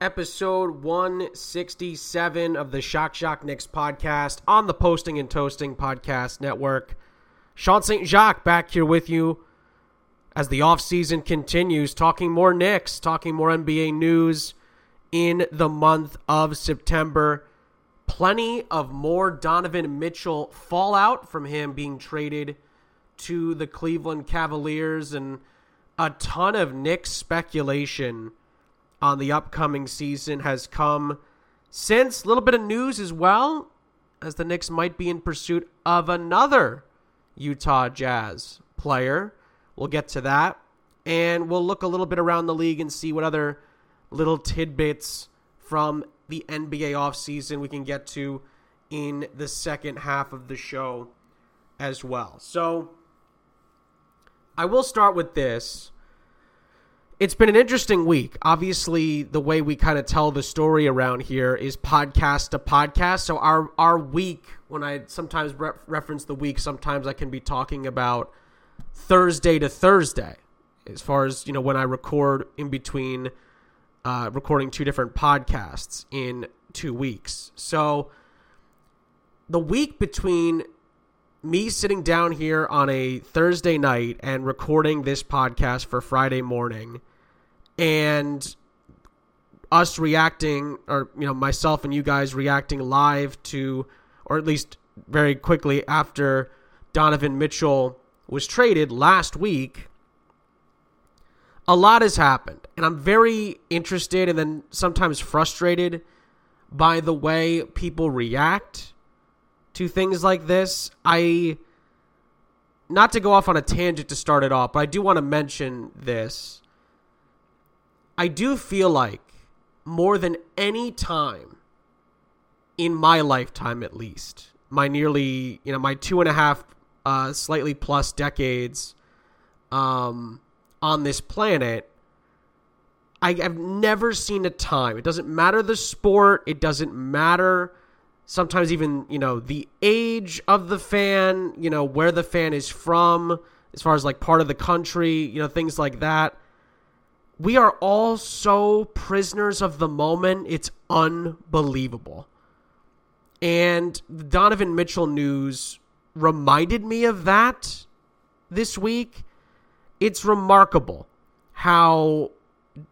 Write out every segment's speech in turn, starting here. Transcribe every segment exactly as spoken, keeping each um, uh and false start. Episode one sixty-seven of the Shock Shock Knicks podcast on the Posting and Toasting Podcast Network. Sean Saint Jacques back here with you as the offseason continues, talking more Knicks, talking more N B A news in the month of September. Plenty of more Donovan Mitchell fallout from him being traded to the Cleveland Cavaliers and a ton of Knicks speculation on the upcoming season has come since. A little bit of news as well, as the Knicks might be in pursuit of another Utah Jazz player. We'll get to that, and we'll look a little bit around the league and see what other little tidbits from the N B A offseason we can get to in the second half of the show as well. So I will start with this. It's been an interesting week. Obviously, the way we kind of tell the story around here is podcast to podcast. So our our week, when I sometimes re- reference the week, sometimes I can be talking about Thursday to Thursday, as far as, you know, when I record in between uh, recording two different podcasts in two weeks. So the week between me sitting down here on a Thursday night and recording this podcast for Friday morning, and us reacting, or, you know, myself and you guys reacting live to, or at least very quickly after Donovan Mitchell was traded last week, a lot has happened. And I'm very interested and then sometimes frustrated by the way people react to things like this. I, not to go off on a tangent to start it off, but I do want to mention this. I do feel like more than any time in my lifetime, at least, my nearly, you know, my two and a half, uh, slightly plus decades um, on this planet, I have never seen a time. It doesn't matter the sport. It doesn't matter sometimes even, you know, the age of the fan, you know, where the fan is from, as far as like part of the country, you know, things like that. We are all so prisoners of the moment. It's unbelievable. And the Donovan Mitchell news reminded me of that this week. It's remarkable how,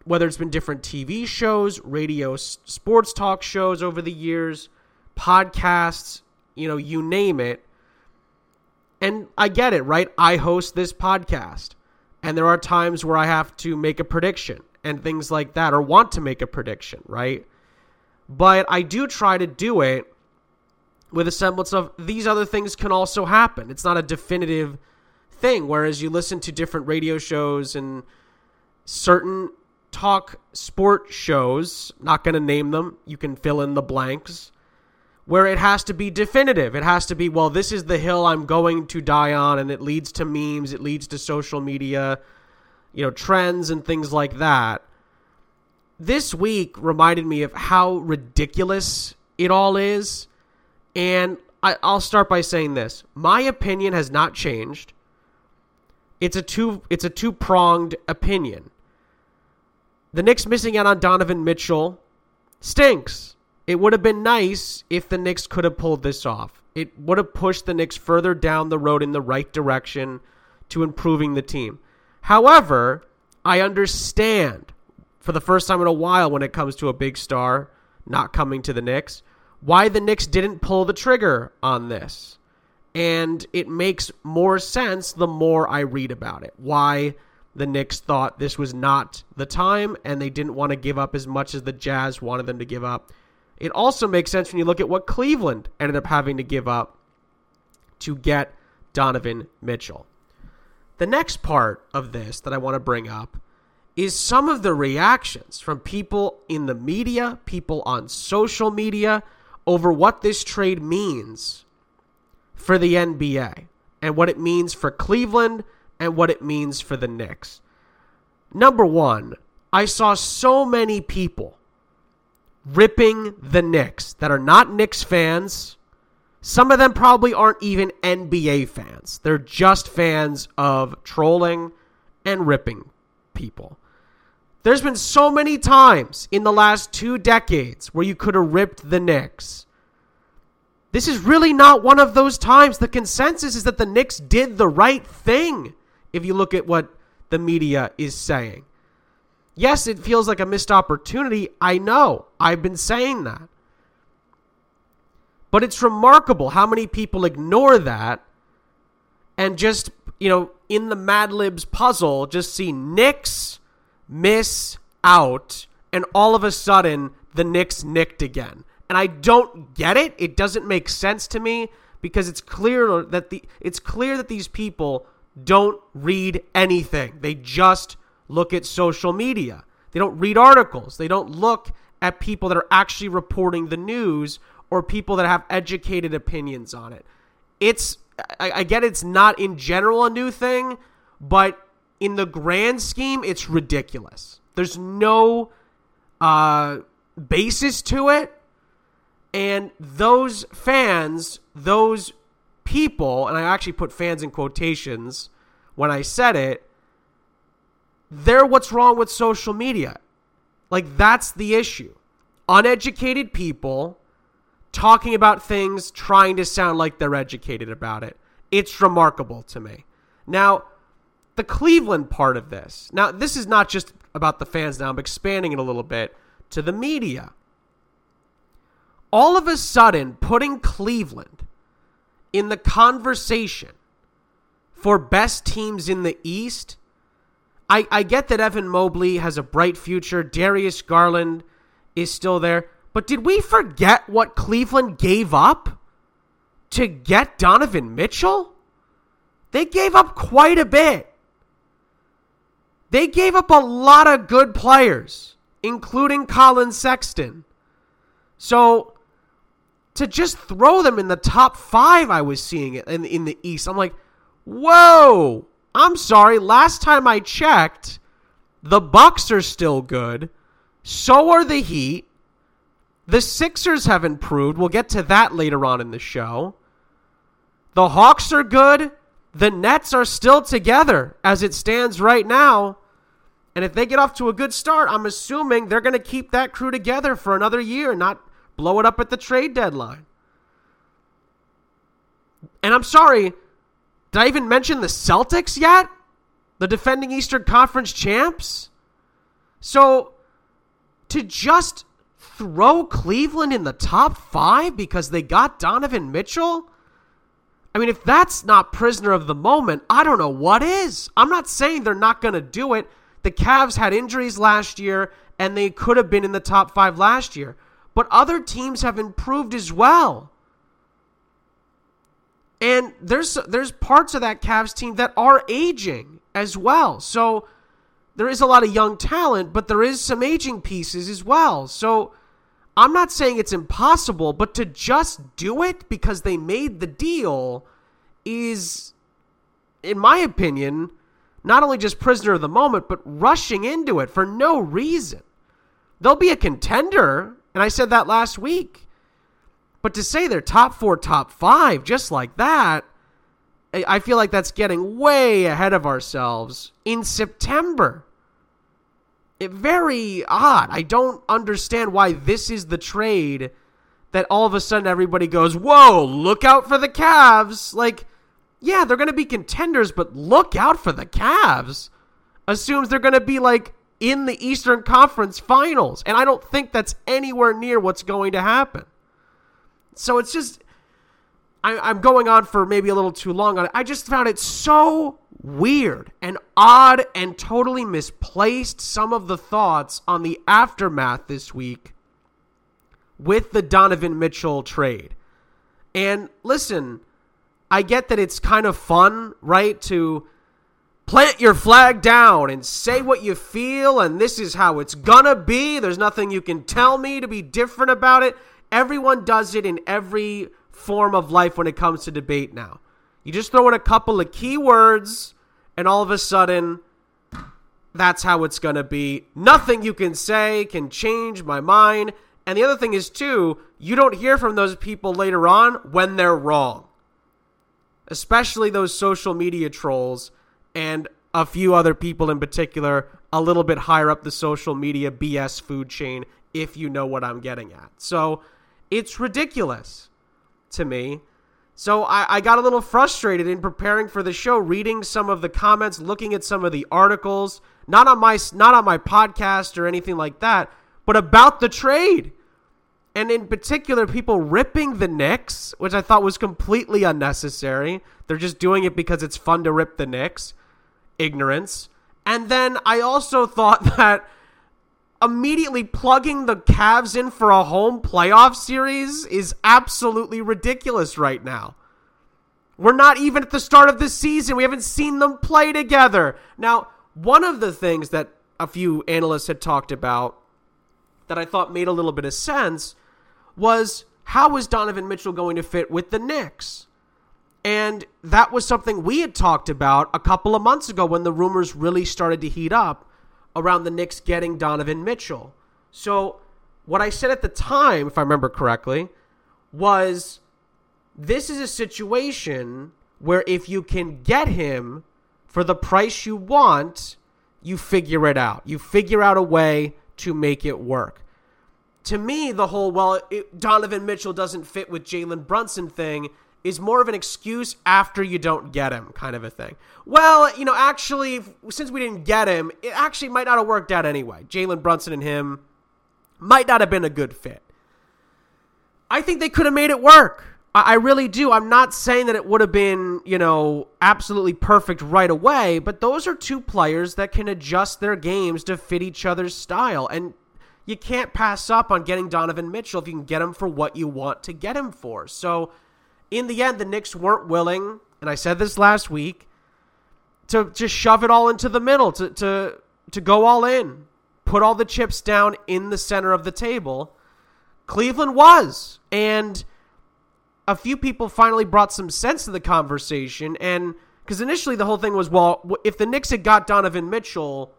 whether it's been different T V shows, radio, sports talk shows over the years, podcasts, you know, you name it. And I get it, right? I host this podcast, and there are times where I have to make a prediction and things like that, or want to make a prediction, right? But I do try to do it with a semblance of these other things can also happen. It's not a definitive thing. Whereas you listen to different radio shows and certain talk sport shows, not going to name them, you can fill in the blanks, where it has to be definitive. It has to be, well, this is the hill I'm going to die on, and it leads to memes, it leads to social media, you know, trends and things like that. This week reminded me of how ridiculous it all is. And I, I'll start by saying this. My opinion has not changed. It's a two, it's a two-pronged opinion. The Knicks missing out on Donovan Mitchell stinks. It would have been nice if the Knicks could have pulled this off. It would have pushed the Knicks further down the road in the right direction to improving the team. However, I understand, for the first time in a while when it comes to a big star not coming to the Knicks, why the Knicks didn't pull the trigger on this. And it makes more sense the more I read about it, why the Knicks thought this was not the time and they didn't want to give up as much as the Jazz wanted them to give up. It also makes sense when you look at what Cleveland ended up having to give up to get Donovan Mitchell. The next part of this that I want to bring up is some of the reactions from people in the media, people on social media, over what this trade means for the N B A and what it means for Cleveland and what it means for the Knicks. Number one, I saw so many people ripping the Knicks that are not Knicks fans. Some of them probably aren't even N B A fans. They're just fans of trolling and ripping people. There's been so many times in the last two decades where you could have ripped the Knicks. This is really not one of those times. The consensus is that the Knicks did the right thing if you look at what the media is saying. Yes, it feels like a missed opportunity. I know. I've been saying that. But it's remarkable how many people ignore that and just, you know, in the Mad Libs puzzle, just see Knicks miss out, and all of a sudden, the Knicks nicked again. And I don't get it. It doesn't make sense to me because it's clear that the it's clear that these people don't read anything. They just look at social media. They don't read articles. They don't look at people that are actually reporting the news or people that have educated opinions on it. It's, I, I get it's not in general a new thing, but in the grand scheme, it's ridiculous. There's no uh, basis to it. And those fans, those people, and I actually put fans in quotations when I said it, they're what's wrong with social media. Like, that's the issue. Uneducated people talking about things, trying to sound like they're educated about it. It's remarkable to me. Now, the Cleveland part of this. Now, this is not just about the fans now. I'm expanding it a little bit to the media. All of a sudden, putting Cleveland in the conversation for best teams in the East. I, I get that Evan Mobley has a bright future. Darius Garland is still there. But did we forget what Cleveland gave up to get Donovan Mitchell? They gave up quite a bit. They gave up a lot of good players, including Colin Sexton. So to just throw them in the top five, I was seeing it in, in the East. I'm like, whoa. I'm sorry, last time I checked, the Bucks are still good. So are the Heat. The Sixers have improved. We'll get to that later on in the show. The Hawks are good. The Nets are still together as it stands right now. And if they get off to a good start, I'm assuming they're going to keep that crew together for another year, not blow it up at the trade deadline. And I'm sorry, did I even mention the Celtics yet? The defending Eastern Conference champs? So, to just throw Cleveland in the top five because they got Donovan Mitchell? I mean, if that's not prisoner of the moment, I don't know what is. I'm not saying they're not going to do it. The Cavs had injuries last year, and they could have been in the top five last year. But other teams have improved as well. And there's there's parts of that Cavs team that are aging as well. So there is a lot of young talent, but there is some aging pieces as well. So I'm not saying it's impossible, but to just do it because they made the deal is, in my opinion, not only just prisoner of the moment, but rushing into it for no reason. They'll be a contender, and I said that last week. But to say they're top four, top five, just like that, I feel like that's getting way ahead of ourselves in September. It, very odd. I don't understand why this is the trade that all of a sudden everybody goes, whoa, look out for the Cavs. Like, yeah, they're going to be contenders, but look out for the Cavs assumes they're going to be like in the Eastern Conference Finals. And I don't think that's anywhere near what's going to happen. So it's just, I, I'm going on for maybe a little too long on it. I just found it so weird and odd and totally misplaced, some of the thoughts on the aftermath this week with the Donovan Mitchell trade. And listen, I get that it's kind of fun, right, to plant your flag down and say what you feel, and this is how it's gonna be. There's nothing you can tell me to be different about it. Everyone does it in every form of life when it comes to debate now. You just throw in a couple of keywords, and all of a sudden, that's how it's going to be. Nothing you can say can change my mind. And the other thing is, too, you don't hear from those people later on when they're wrong. Especially those social media trolls and a few other people in particular a little bit higher up the social media B S food chain, if you know what I'm getting at. So it's ridiculous to me. So I, I got a little frustrated in preparing for the show, reading some of the comments, looking at some of the articles, not on my not on my podcast or anything like that, but about the trade. And in particular, people ripping the Knicks, which I thought was completely unnecessary. They're just doing it because it's fun to rip the Knicks. Ignorance. And then I also thought that immediately plugging the Cavs in for a home playoff series is absolutely ridiculous right now. We're not even at the start of this season. We haven't seen them play together. Now, one of the things that a few analysts had talked about that I thought made a little bit of sense was, how was Donovan Mitchell going to fit with the Knicks? And that was something we had talked about a couple of months ago when the rumors really started to heat up around the Knicks getting Donovan Mitchell. So what I said at the time, if I remember correctly, was this is a situation where if you can get him for the price you want, you figure it out. You figure out a way to make it work. To me, the whole, well, it, Donovan Mitchell doesn't fit with Jalen Brunson thing is more of an excuse after you don't get him kind of a thing. Well, you know, actually, since we didn't get him, it actually might not have worked out anyway. Jalen Brunson and him might not have been a good fit. I think they could have made it work. I really do. I'm not saying that it would have been, you know, absolutely perfect right away, but those are two players that can adjust their games to fit each other's style. And you can't pass up on getting Donovan Mitchell if you can get him for what you want to get him for. So in the end, the Knicks weren't willing, and I said this last week, to just shove it all into the middle, to, to to go all in, put all the chips down in the center of the table. Cleveland was, and a few people finally brought some sense to the conversation, and because initially the whole thing was, well, if the Knicks had got Donovan Mitchell,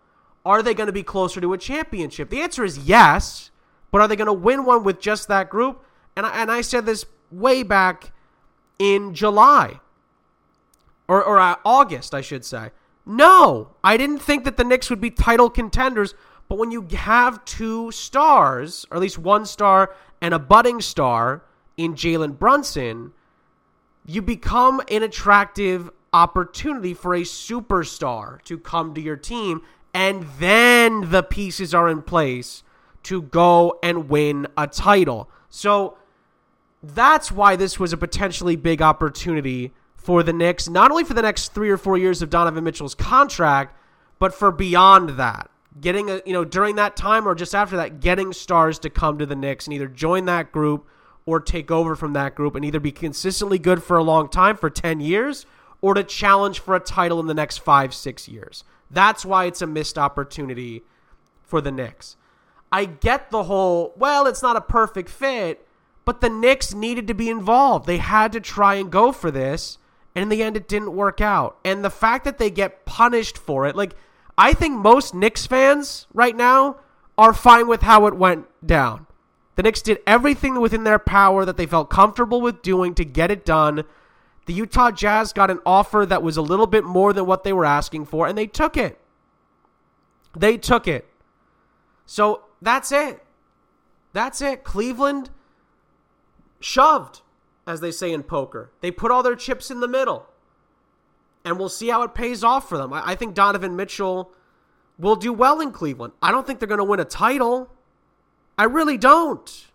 are they going to be closer to a championship? The answer is yes, but are they going to win one with just that group? And I, and I said this way back in July, or, or uh, August, I should say. No, I didn't think that the Knicks would be title contenders, but when you have two stars, or at least one star and a budding star in Jalen Brunson, you become an attractive opportunity for a superstar to come to your team, and then the pieces are in place to go and win a title. So that's why this was a potentially big opportunity for the Knicks, not only for the next three or four years of Donovan Mitchell's contract, but for beyond that. getting a, you know, during that time or just after that, getting stars to come to the Knicks and either join that group or take over from that group and either be consistently good for a long time for ten years or to challenge for a title in the next five, six years. That's why it's a missed opportunity for the Knicks. I get the whole, well, it's not a perfect fit, but the Knicks needed to be involved. They had to try and go for this, and in the end, it didn't work out. And the fact that they get punished for it, like, I think most Knicks fans right now are fine with how it went down. The Knicks did everything within their power that they felt comfortable with doing to get it done. The Utah Jazz got an offer that was a little bit more than what they were asking for, and they took it. They took it. So that's it. That's it. Cleveland shoved, as they say in poker. They put all their chips in the middle. And we'll see how it pays off for them. I think Donovan Mitchell will do well in Cleveland. I don't think they're going to win a title. I really don't.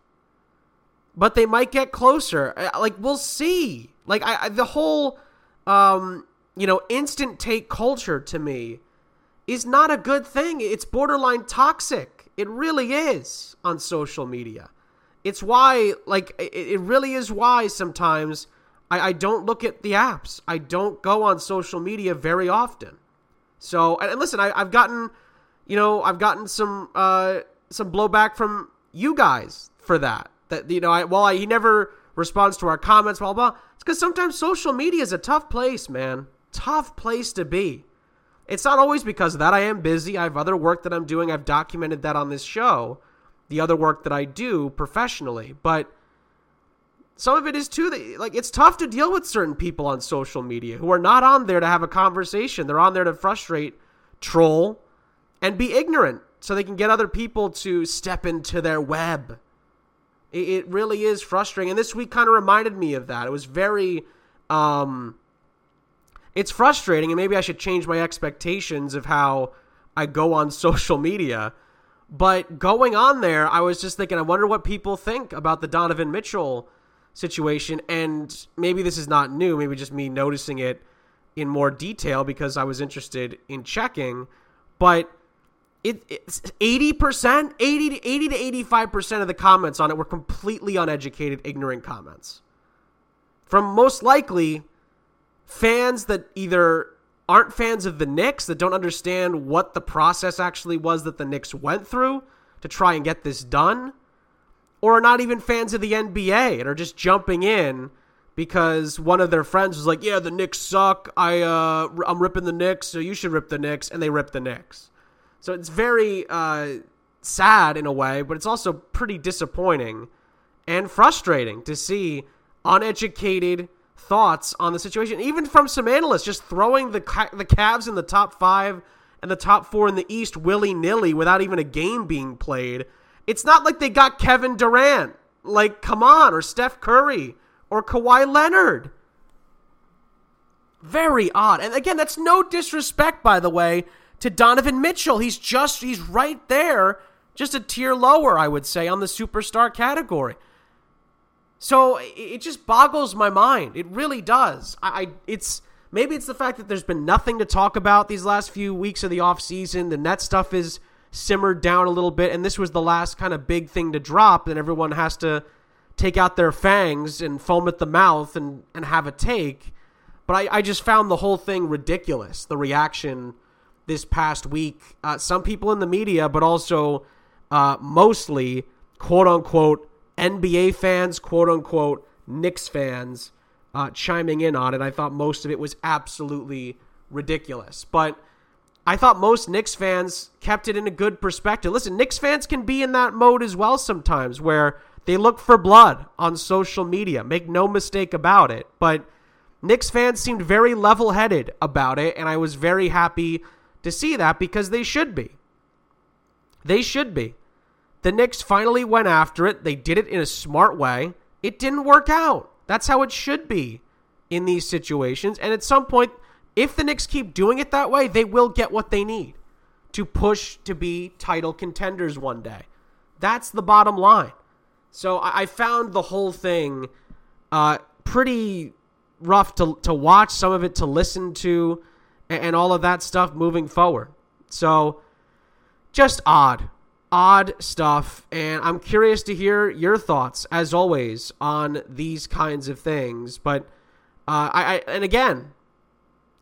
But they might get closer. Like, we'll see. Like, I, I the whole, um, you know, instant take culture to me is not a good thing. It's borderline toxic. It really is on social media. It's why, like, it, it really is why sometimes I, I don't look at the apps. I don't go on social media very often. So, and, and listen, I, I've gotten, you know, I've gotten some uh, some blowback from you guys for that. That, you know, I, while I, he never responds to our comments, blah, blah, blah. It's because sometimes social media is a tough place, man. Tough place to be. It's not always because of that. I am busy. I have other work that I'm doing. I've documented that on this show, the other work that I do professionally. But some of it is too, that, like, it's tough to deal with certain people on social media who are not on there to have a conversation. They're on there to frustrate, troll, and be ignorant so they can get other people to step into their web. It really is frustrating. And this week kind of reminded me of that. It was very, um, it's frustrating. And maybe I should change my expectations of how I go on social media. But going on there, I was just thinking, I wonder what people think about the Donovan Mitchell situation. And maybe this is not new. Maybe just me noticing it in more detail because I was interested in checking. But It, it's eighty percent, eighty to eighty to eighty-five percent of the comments on it were completely uneducated, ignorant comments from most likely fans that either aren't fans of the Knicks, that don't understand what the process actually was that the Knicks went through to try and get this done, or are not even fans of the N B A and are just jumping in because one of their friends was like, yeah, the Knicks suck. I, uh, I'm ripping the Knicks, so you should rip the Knicks. And they rip the Knicks. So it's very uh, sad in a way, but it's also pretty disappointing and frustrating to see uneducated thoughts on the situation, even from some analysts just throwing the the Cavs in the top five and the top four in the East willy-nilly without even a game being played. It's not like they got Kevin Durant, like, come on, or Steph Curry or Kawhi Leonard. Very odd. And again, that's no disrespect, by the way, to Donovan Mitchell. He's just, he's right there, just a tier lower, I would say, on the superstar category. So it just boggles my mind. It really does. I, it's, maybe it's the fact that there's been nothing to talk about these last few weeks of the offseason. The Nets stuff is simmered down a little bit, and this was the last kind of big thing to drop, and everyone has to take out their fangs and foam at the mouth and, and have a take. But I, I just found the whole thing ridiculous, the reaction this past week, uh, some people in the media, but also uh, mostly quote-unquote N B A fans, quote-unquote Knicks fans uh, chiming in on it. I thought most of it was absolutely ridiculous. But I thought most Knicks fans kept it in a good perspective. Listen, Knicks fans can be in that mode as well sometimes where they look for blood on social media. Make no mistake about it. But Knicks fans seemed very level-headed about it, and I was very happy to see that because they should be. They should be. The Knicks finally went after it. They did it in a smart way. It didn't work out. That's how it should be in these situations. And at some point, if the Knicks keep doing it that way, they will get what they need to push to be title contenders one day. That's the bottom line. So I found the whole thing uh, pretty rough to, to watch, some of it to listen to, and all of that stuff moving forward. So just odd, odd stuff. And I'm curious to hear your thoughts, as always, on these kinds of things. But uh, I, I and again,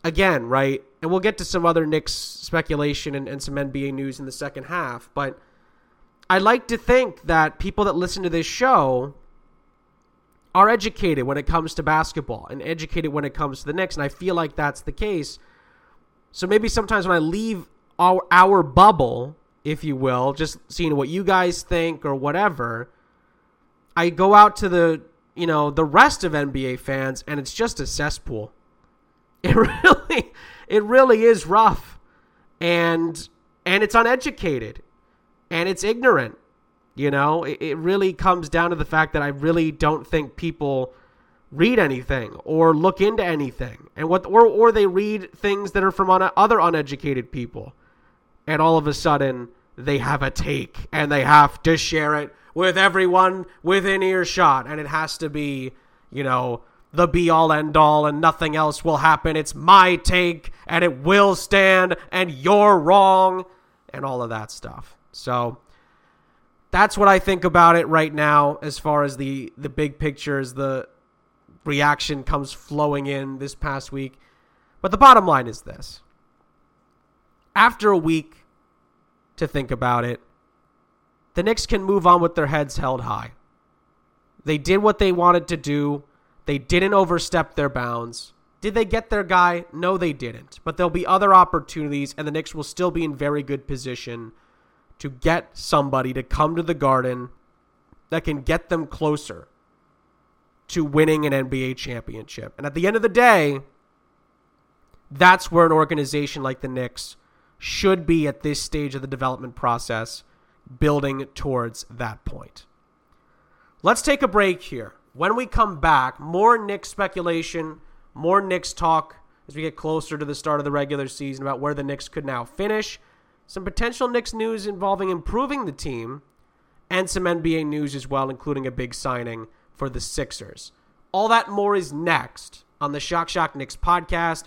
again, right, and we'll get to some other Knicks speculation and, and some N B A news in the second half. But I like to think that people that listen to this show are educated when it comes to basketball and educated when it comes to the Knicks. And I feel like that's the case. So maybe sometimes when I leave our, our bubble, if you will, just seeing what you guys think or whatever, I go out to the, you know, the rest of N B A fans, and it's just a cesspool. It really, it really is rough, and, and it's uneducated. And it's ignorant, you know? It, it really comes down to the fact that I really don't think people read anything or look into anything. and what Or, or they read things that are from un, other uneducated people. And all of a sudden, they have a take. And they have to share it with everyone within earshot. And it has to be, you know, the be-all, end-all, and nothing else will happen. It's my take, and it will stand, and you're wrong, and all of that stuff. So that's what I think about it right now as far as the, the big picture, as the reaction comes flowing in this past week. But the bottom line is this. After a week to think about it, the Knicks can move on with their heads held high. They did what they wanted to do. They didn't overstep their bounds. Did they get their guy? No, they didn't. But there'll be other opportunities, and the Knicks will still be in very good position to get somebody to come to the Garden that can get them closer to winning an N B A championship. And at the end of the day, that's where an organization like the Knicks should be at this stage of the development process, building towards that point. Let's take a break here. When we come back, more Knicks speculation, more Knicks talk as we get closer to the start of the regular season about where the Knicks could now finish, some potential Knicks news involving improving the team, and some N B A news as well, including a big signing for the Sixers. All that more is next on the Shock Shock Knicks podcast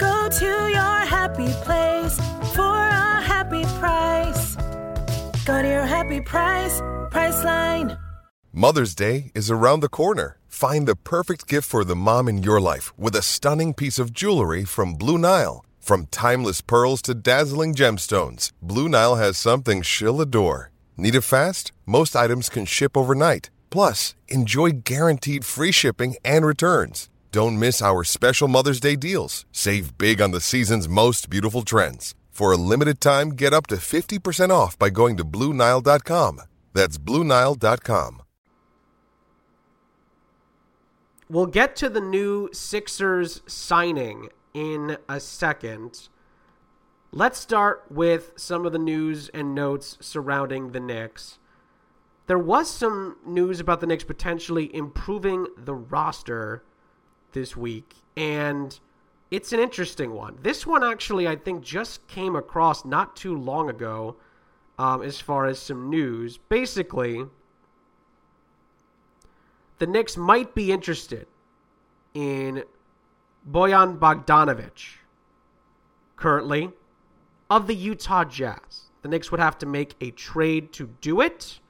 Go to your happy place for a happy price. Go to your happy price, Priceline. Mother's Day is around the corner. Find the perfect gift for the mom in your life with a stunning piece of jewelry from Blue Nile. From timeless pearls to dazzling gemstones, Blue Nile has something she'll adore. Need it fast? Most items can ship overnight. Plus, enjoy guaranteed free shipping and returns. Don't miss our special Mother's Day deals. Save big on the season's most beautiful trends. For a limited time, get up to fifty percent off by going to blue nile dot com. That's blue nile dot com. We'll get to the new Sixers signing in a second. Let's start with some of the news and notes surrounding the Knicks. There was some news about the Knicks potentially improving the roster this week, and it's an interesting one. This one actually, I think, just came across not too long ago um, as far as some news. Basically, the Knicks might be interested in Bojan Bogdanovic, currently, of the Utah Jazz. The Knicks would have to make a trade to do it.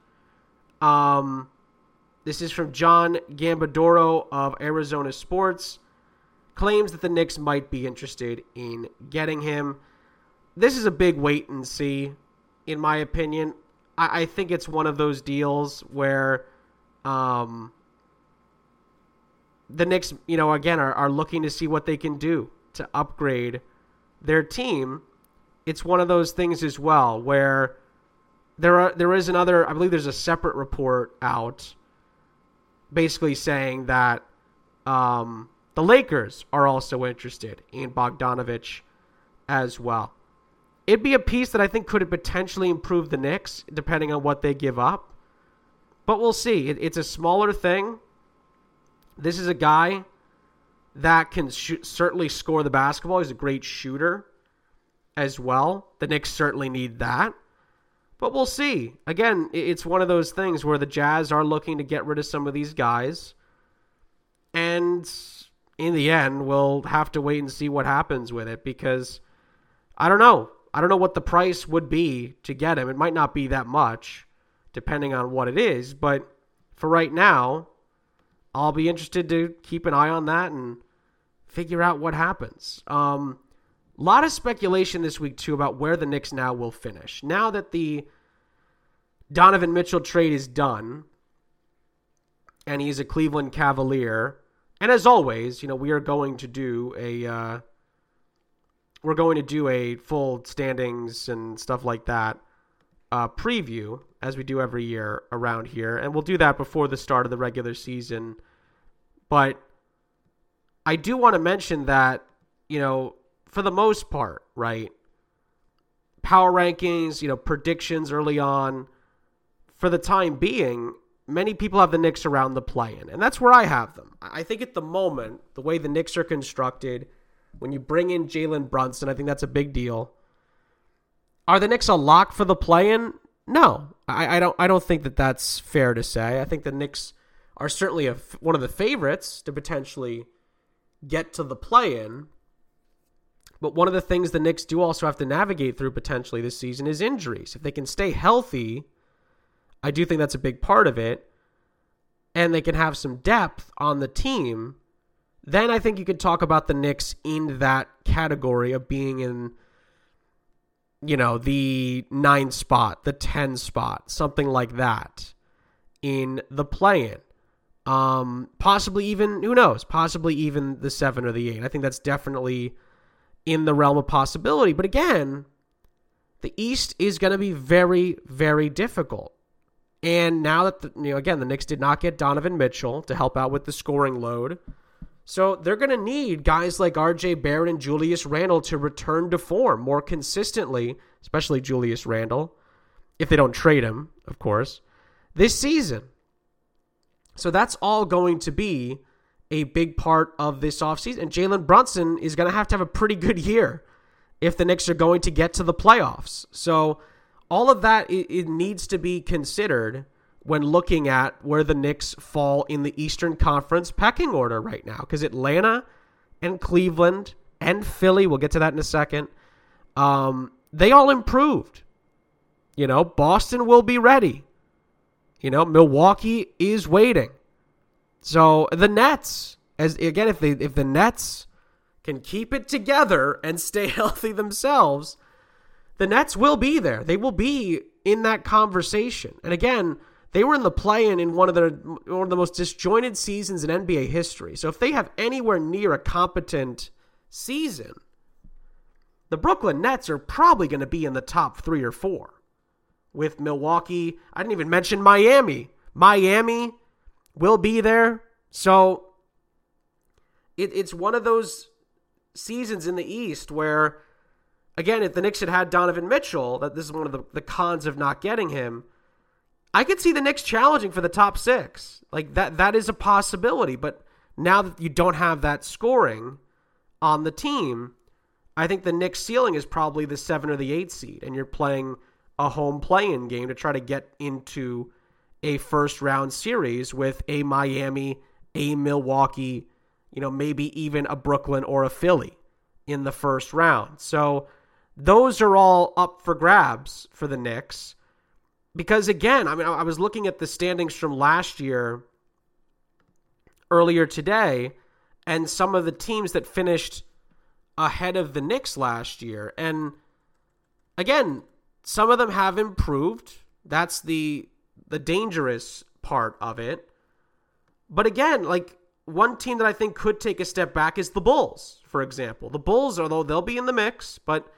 Um, this is from John Gambadoro of Arizona Sports. Claims that the Knicks might be interested in getting him. This is a big wait and see, in my opinion. I, I think it's one of those deals where Um, the Knicks, you know, again, are, are looking to see what they can do to upgrade their team. It's one of those things as well where there are there is another, I believe there's a separate report out basically saying that um, the Lakers are also interested in Bogdanovic as well. It'd be a piece that I think could have potentially improved the Knicks, depending on what they give up. But we'll see. It, it's a smaller thing. This is a guy that can sh- certainly score the basketball. He's a great shooter as well. The Knicks certainly need that. But we'll see. Again, it's one of those things where the Jazz are looking to get rid of some of these guys. And in the end, we'll have to wait and see what happens with it, because I don't know. I don't know what the price would be to get him. It might not be that much, depending on what it is. But for right now, I'll be interested to keep an eye on that and figure out what happens. Um, A lot of speculation this week, too, about where the Knicks now will finish. Now that the Donovan Mitchell trade is done, and he's a Cleveland Cavalier, and as always, you know, we are going to do a uh, we're going to do a full standings and stuff like that uh, preview, as we do every year around here, and we'll do that before the start of the regular season. But I do want to mention that, you know, for the most part, right? Power rankings, you know, predictions early on. For the time being, many people have the Knicks around the play-in, and that's where I have them. I think at the moment, the way the Knicks are constructed, when you bring in Jalen Brunson, I think that's a big deal. Are the Knicks a lock for the play-in? No, I, I don't. I don't think that that's fair to say. I think the Knicks are certainly a, one of the favorites to potentially get to the play-in. But one of the things the Knicks do also have to navigate through potentially this season is injuries. If they can stay healthy, I do think that's a big part of it, and they can have some depth on the team, then I think you could talk about the Knicks in that category of being in, you know, the nine spot, the ten spot, something like that in the play-in. Um, possibly even, who knows, possibly even the seven or the eight. I think that's definitely in the realm of possibility. But again, the East is going to be very, very difficult. And now that, the, you know, again, the Knicks did not get Donovan Mitchell to help out with the scoring load. So they're going to need guys like R J Barrett and Julius Randle to return to form more consistently, especially Julius Randle, if they don't trade him, of course, this season. So that's all going to be a big part of this offseason. And Jalen Brunson is going to have to have a pretty good year if the Knicks are going to get to the playoffs. So all of that, it, it needs to be considered when looking at where the Knicks fall in the Eastern Conference pecking order right now, because Atlanta and Cleveland and Philly, we'll get to that in a second, um, they all improved. You know, Boston will be ready. You know, Milwaukee is waiting. So the Nets, as again, if they if the Nets can keep it together and stay healthy themselves, the Nets will be there. They will be in that conversation. And again, they were in the play-in in one of the one of the most disjointed seasons in N B A history. So if they have anywhere near a competent season, the Brooklyn Nets are probably going to be in the top three or four. With Milwaukee, I didn't even mention Miami. Miami will be there. So it, it's one of those seasons in the East where, again, if the Knicks had had Donovan Mitchell, that this is one of the, the cons of not getting him, I could see the Knicks challenging for the top six. Like that, that is a possibility. But now that you don't have that scoring on the team, I think the Knicks ceiling is probably the seven or the eight seed, and you're playing a home play-in game to try to get into a first-round series with a Miami, a Milwaukee, you know, maybe even a Brooklyn or a Philly in the first round. So those are all up for grabs for the Knicks. Because, again, I mean, I was looking at the standings from last year earlier today, and some of the teams that finished ahead of the Knicks last year. And, again, some of them have improved. That's the... the dangerous part of it. But again, like one team that I think could take a step back is the Bulls, for example. The Bulls, although they'll be in the mix, but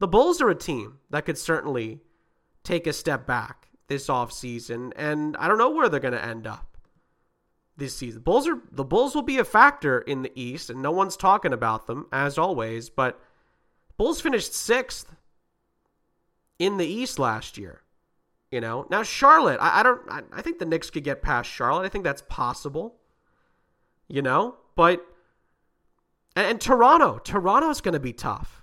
the Bulls are a team that could certainly take a step back this offseason, and I don't know where they're going to end up this season. Bulls are, the Bulls will be a factor in the East, and no one's talking about them, as always, but Bulls finished sixth in the East last year. You know, now Charlotte, I, I don't, I, I think the Knicks could get past Charlotte. I think that's possible, you know, but, and, and Toronto, Toronto's going to be tough.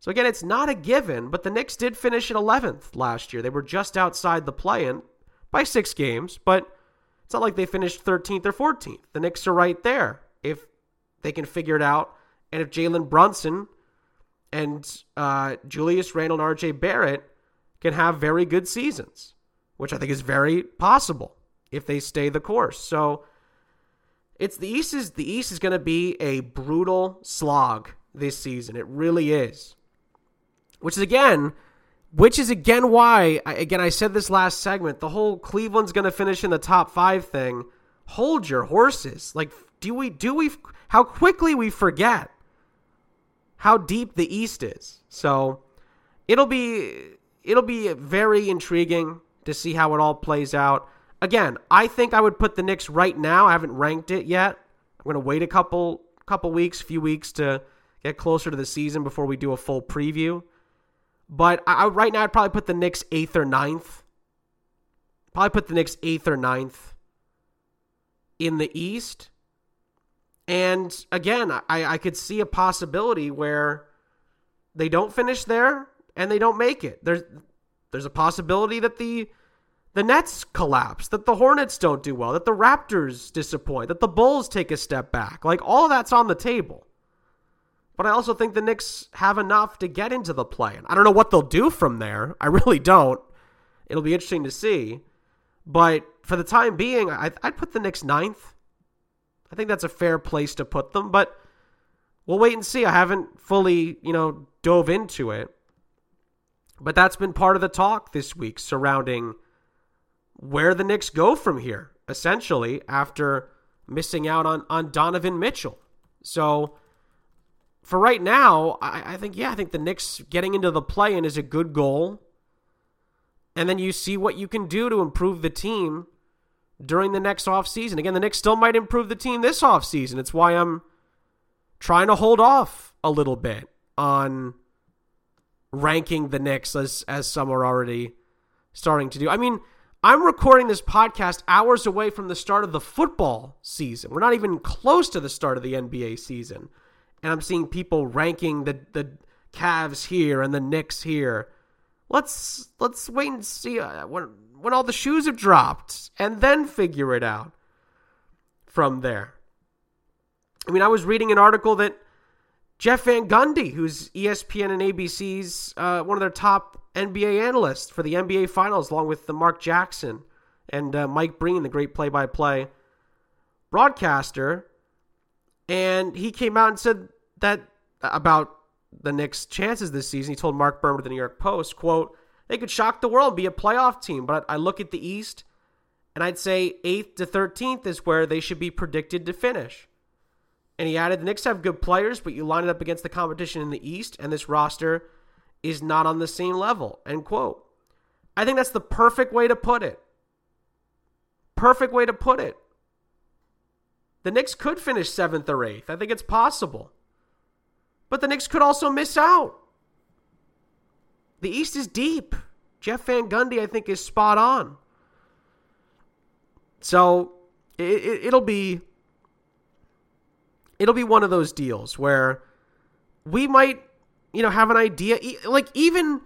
So again, it's not a given, but the Knicks did finish at eleventh last year. They were just outside the play-in by six games, but it's not like they finished thirteenth or fourteenth. The Knicks are right there if they can figure it out. And if Jalen Brunson and uh, Julius Randle and R J Barrett can have very good seasons, which I think is very possible if they stay the course. So it's the East is the East is going to be a brutal slog this season. It really is, which is again, which is again why I, again I said this last segment. The whole Cleveland's going to finish in the top five thing. Hold your horses. Like, do we do we how quickly we forget how deep the East is. So it'll be. It'll be very intriguing to see how it all plays out. Again, I think I would put the Knicks right now. I haven't ranked it yet. I'm going to wait a couple couple weeks, few weeks to get closer to the season before we do a full preview. But I, right now, I'd probably put the Knicks eighth or ninth. Probably put the Knicks eighth or ninth in the East. And again, I, I could see a possibility where they don't finish there. And they don't make it. There's there's a possibility that the the Nets collapse, that the Hornets don't do well, that the Raptors disappoint, that the Bulls take a step back. Like, all that's on the table. But I also think the Knicks have enough to get into the play. I don't know what they'll do from there. I really don't. It'll be interesting to see. But for the time being, I, I'd put the Knicks ninth. I think that's a fair place to put them. But we'll wait and see. I haven't fully, you know, dove into it. But that's been part of the talk this week surrounding where the Knicks go from here, essentially, after missing out on, on Donovan Mitchell. So for right now, I, I think, yeah, I think the Knicks getting into the play-in is a good goal. And then you see what you can do to improve the team during the next offseason. Again, the Knicks still might improve the team this offseason. It's why I'm trying to hold off a little bit on ranking the Knicks as, as some are already starting to do. I mean, I'm recording this podcast hours away from the start of the football season. We're not even close to the start of the N B A season. And I'm seeing people ranking the, the Cavs here and the Knicks here. Let's, let's wait and see when, when all the shoes have dropped and then figure it out from there. I mean, I was reading an article that Jeff Van Gundy, who's E S P N and A B C's uh, one of their top N B A analysts for the N B A Finals, along with the Mark Jackson and uh, Mike Breen, the great play-by-play broadcaster, and he came out and said that about the Knicks' chances this season. He told Mark Berman of the New York Post, quote, "They could shock the world and be a playoff team, but I look at the East, and I'd say eighth to thirteenth is where they should be predicted to finish." And he added, "The Knicks have good players, but you line it up against the competition in the East, and this roster is not on the same level." End quote. I think that's the perfect way to put it. Perfect way to put it. The Knicks could finish seventh or eighth. I think it's possible. But the Knicks could also miss out. The East is deep. Jeff Van Gundy, I think, is spot on. So it, it, it'll be... It'll be one of those deals where we might, you know, have an idea. Like, even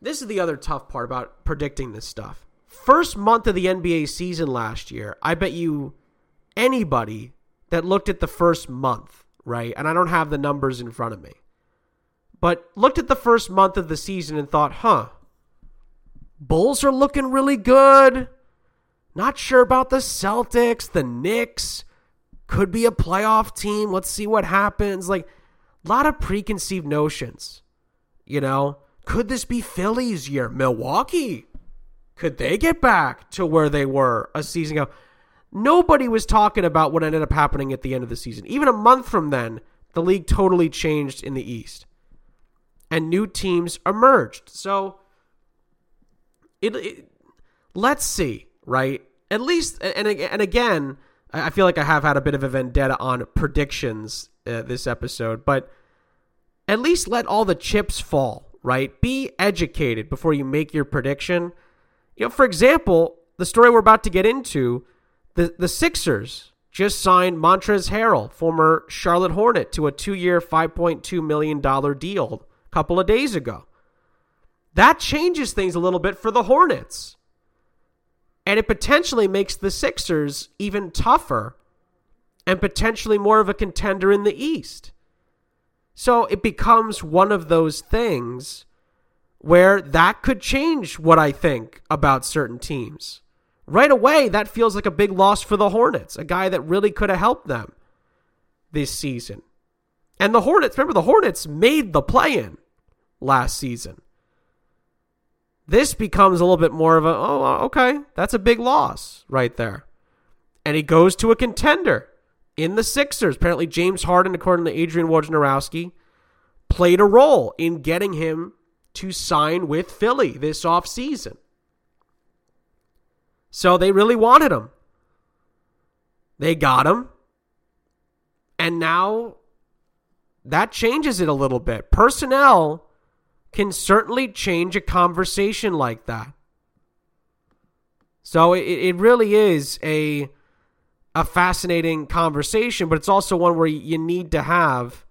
this is the other tough part about predicting this stuff. First month of the N B A season last year, I bet you anybody that looked at the first month, right? And I don't have the numbers in front of me, but looked at the first month of the season and thought, huh, Bulls are looking really good. Not sure about the Celtics, the Knicks. Could be a playoff team. Let's see what happens. Like, a lot of preconceived notions, you know? Could this be Philly's year? Milwaukee? Could they get back to where they were a season ago? Nobody was talking about what ended up happening at the end of the season. Even a month from then, the league totally changed in the East. And new teams emerged. So, it, it let's see, right? At least, and, and again... I feel like I have had a bit of a vendetta on predictions uh, this episode, but at least let all the chips fall, right? Be educated before you make your prediction. You know, for example, the story we're about to get into, the, the Sixers just signed Montrezl Harrell, former Charlotte Hornet, to a two-year, five point two million dollars deal a couple of days ago. That changes things a little bit for the Hornets. And it potentially makes the Sixers even tougher and potentially more of a contender in the East. So it becomes one of those things where that could change what I think about certain teams. Right away, that feels like a big loss for the Hornets, a guy that really could have helped them this season. And the Hornets, remember, the Hornets made the play-in last season. This becomes a little bit more of a, oh, okay, that's a big loss right there. And he goes to a contender in the Sixers. Apparently, James Harden, according to Adrian Wojnarowski, played a role in getting him to sign with Philly this offseason. So they really wanted him. They got him. And now that changes it a little bit. Personnel can certainly change a conversation like that. So it, it really is a, a fascinating conversation, but it's also one where you need to have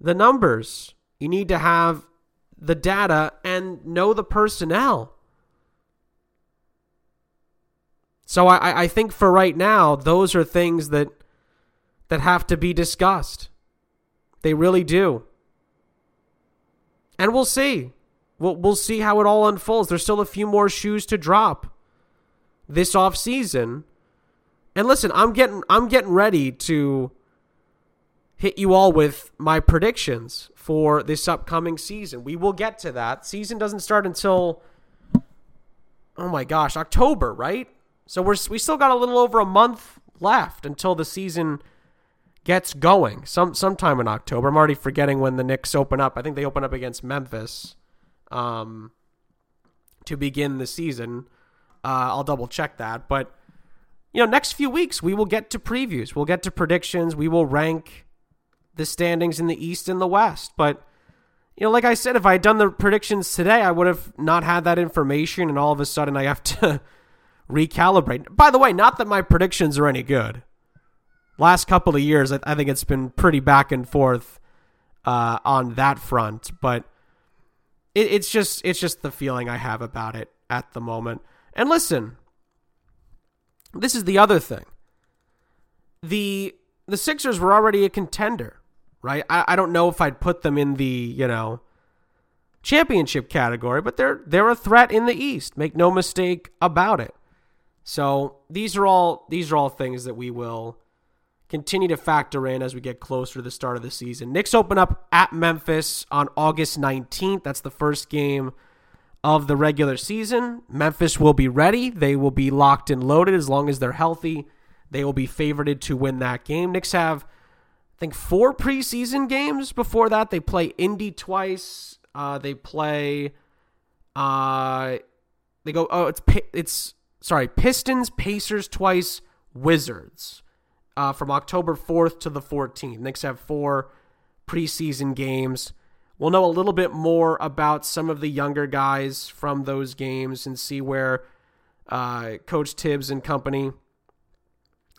the numbers. You need to have the data and know the personnel. So I, I think for right now, those are things that that have to be discussed. They really do. And we'll see. We'll, we'll see how it all unfolds. There's still a few more shoes to drop this offseason. And listen, I'm getting I'm getting ready to hit you all with my predictions for this upcoming season. We will get to that. Season doesn't start until, oh my gosh, October, right? So we're we still got a little over a month left until the season gets going. Some sometime in October. I'm already forgetting when the Knicks open up. I think they open up against Memphis um, to begin the season. Uh, I'll double check that. But you know, next few weeks we will get to previews. We'll get to predictions. We will rank the standings in the East and the West. But you know, like I said, if I had done the predictions today, I would have not had that information, and all of a sudden I have to recalibrate. By the way, not that my predictions are any good. Last couple of years, I think it's been pretty back and forth uh, on that front, but it, it's just it's just the feeling I have about it at the moment. And listen, this is the other thing. The the Sixers were already a contender, right? I, I don't know if I'd put them in the, you know, championship category, but they're they're a threat in the East. Make no mistake about it. So these are all these are all things that we will continue to factor in as we get closer to the start of the season. Knicks open up at Memphis on August nineteenth. That's the first game of the regular season. Memphis will be ready. They will be locked and loaded as long as they're healthy. They will be favored to win that game. Knicks have, I think, four preseason games before that. They play Indy twice. Uh, they play, uh, they go, oh, it's, it's sorry, Pistons, Pacers twice, Wizards, uh, from October fourth to the fourteenth. Knicks have four preseason games. We'll know a little bit more about some of the younger guys from those games and see where, uh, Coach Tibbs and company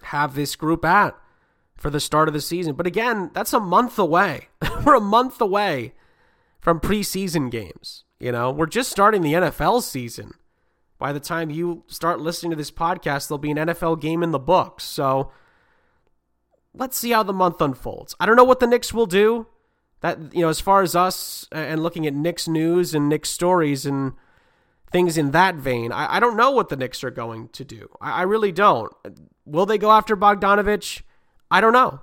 have this group at for the start of the season. But again, that's a month away. We're a month away from preseason games. You know, we're just starting the N F L season. By the time you start listening to this podcast, there'll be an N F L game in the books. So let's see how the month unfolds. I don't know what the Knicks will do. That, you know, as far as us and looking at Knicks news and Knicks stories and things in that vein, I, I don't know what the Knicks are going to do. I, I really don't. Will they go after Bogdanovich? I don't know.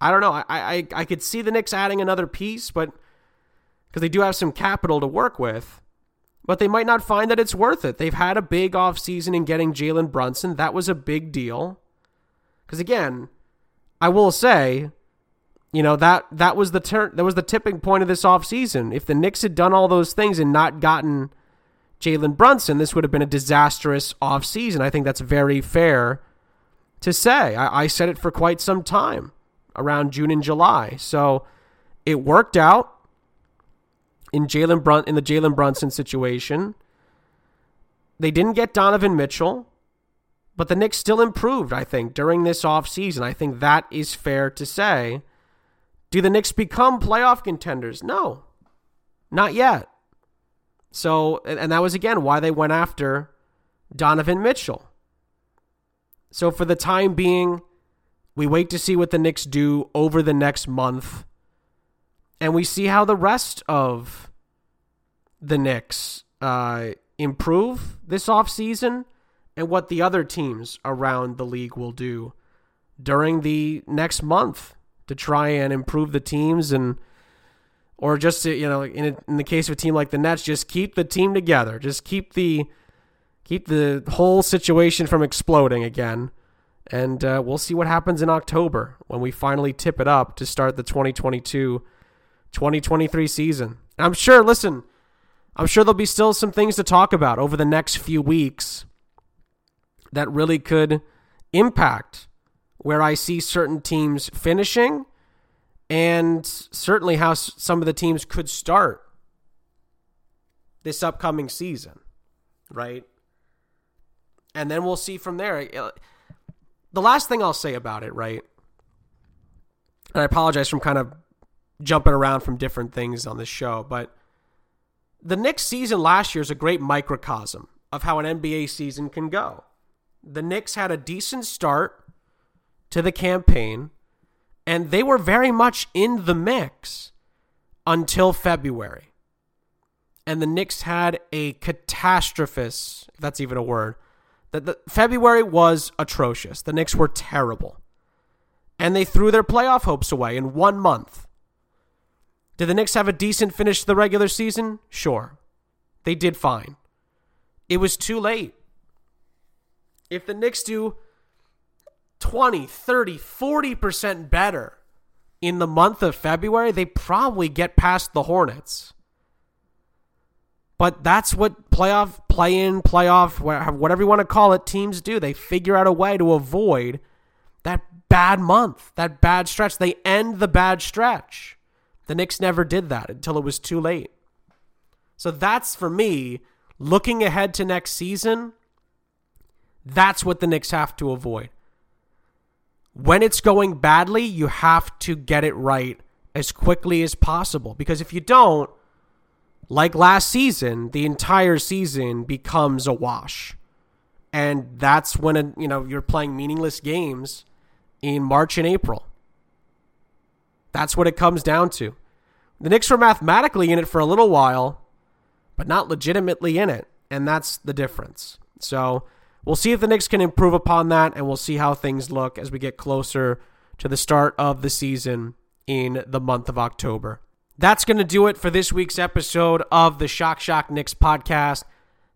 I don't know. I I, I could see the Knicks adding another piece, but because they do have some capital to work with, but they might not find that it's worth it. They've had a big offseason in getting Jalen Brunson. That was a big deal. Because again, I will say, you know, that that was the turn, that was the tipping point of this offseason. If the Knicks had done all those things and not gotten Jalen Brunson, this would have been a disastrous offseason. I think that's very fair to say. I, I said it for quite some time around June and July. So it worked out. in Jalen Brun in the Jalen Brunson situation. They didn't get Donovan Mitchell, but the Knicks still improved, I think, during this offseason. I think that is fair to say. Do the Knicks become playoff contenders? No, not yet. So, and that was, again, why they went after Donovan Mitchell. So for the time being, we wait to see what the Knicks do over the next month, and we see how the rest of the Knicks uh, improve this offseason, and what the other teams around the league will do during the next month to try and improve the teams, and or just to, you know, in a, in the case of a team like the Nets, just keep the team together, just keep the keep the whole situation from exploding again. And uh, we'll see what happens in October when we finally tip it up to start the twenty twenty-two twenty twenty-three season. And I'm sure, listen, I'm sure there'll be still some things to talk about over the next few weeks that really could impact where I see certain teams finishing and certainly how some of the teams could start this upcoming season, right? And then we'll see from there. The last thing I'll say about it, right, and I apologize from kind of jumping around from different things on this show, but the Knicks season last year is a great microcosm of how an N B A season can go. The Knicks had a decent start to the campaign, and they were very much in the mix until February. And the Knicks had a catastrophic, if that's even a word, that the, February was atrocious. The Knicks were terrible. And they threw their playoff hopes away in one month. Did the Knicks have a decent finish to the regular season? Sure. They did fine. It was too late. If the Knicks do twenty, thirty, forty percent better in the month of February, they probably get past the Hornets. But that's what playoff, play-in, playoff, whatever you want to call it, teams do. They figure out a way to avoid that bad month, that bad stretch. They end the bad stretch. The Knicks never did that until it was too late. So that's, for me, looking ahead to next season, that's what the Knicks have to avoid. When it's going badly, you have to get it right as quickly as possible. Because if you don't, like last season, the entire season becomes a wash. And that's when a, you know, you're playing meaningless games in March and April. That's what it comes down to. The Knicks were mathematically in it for a little while, but not legitimately in it. And that's the difference. So we'll see if the Knicks can improve upon that, and we'll see how things look as we get closer to the start of the season in the month of October. That's going to do it for this week's episode of the Shock Shock Knicks podcast.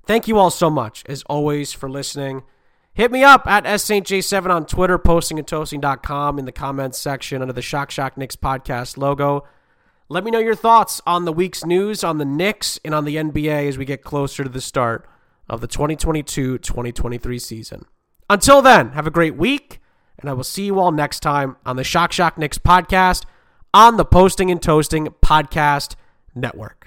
Thank you all so much, as always, for listening. Hit me up at S J seven on Twitter, posting and toasting dot com in the comments section under the Shock Shock Knicks podcast logo. Let me know your thoughts on the week's news, on the Knicks, and on the N B A as we get closer to the start of the twenty twenty-two twenty twenty-three season. Until then, have a great week, and I will see you all next time on the Shock Shock Knicks podcast on the Posting and Toasting Podcast Network.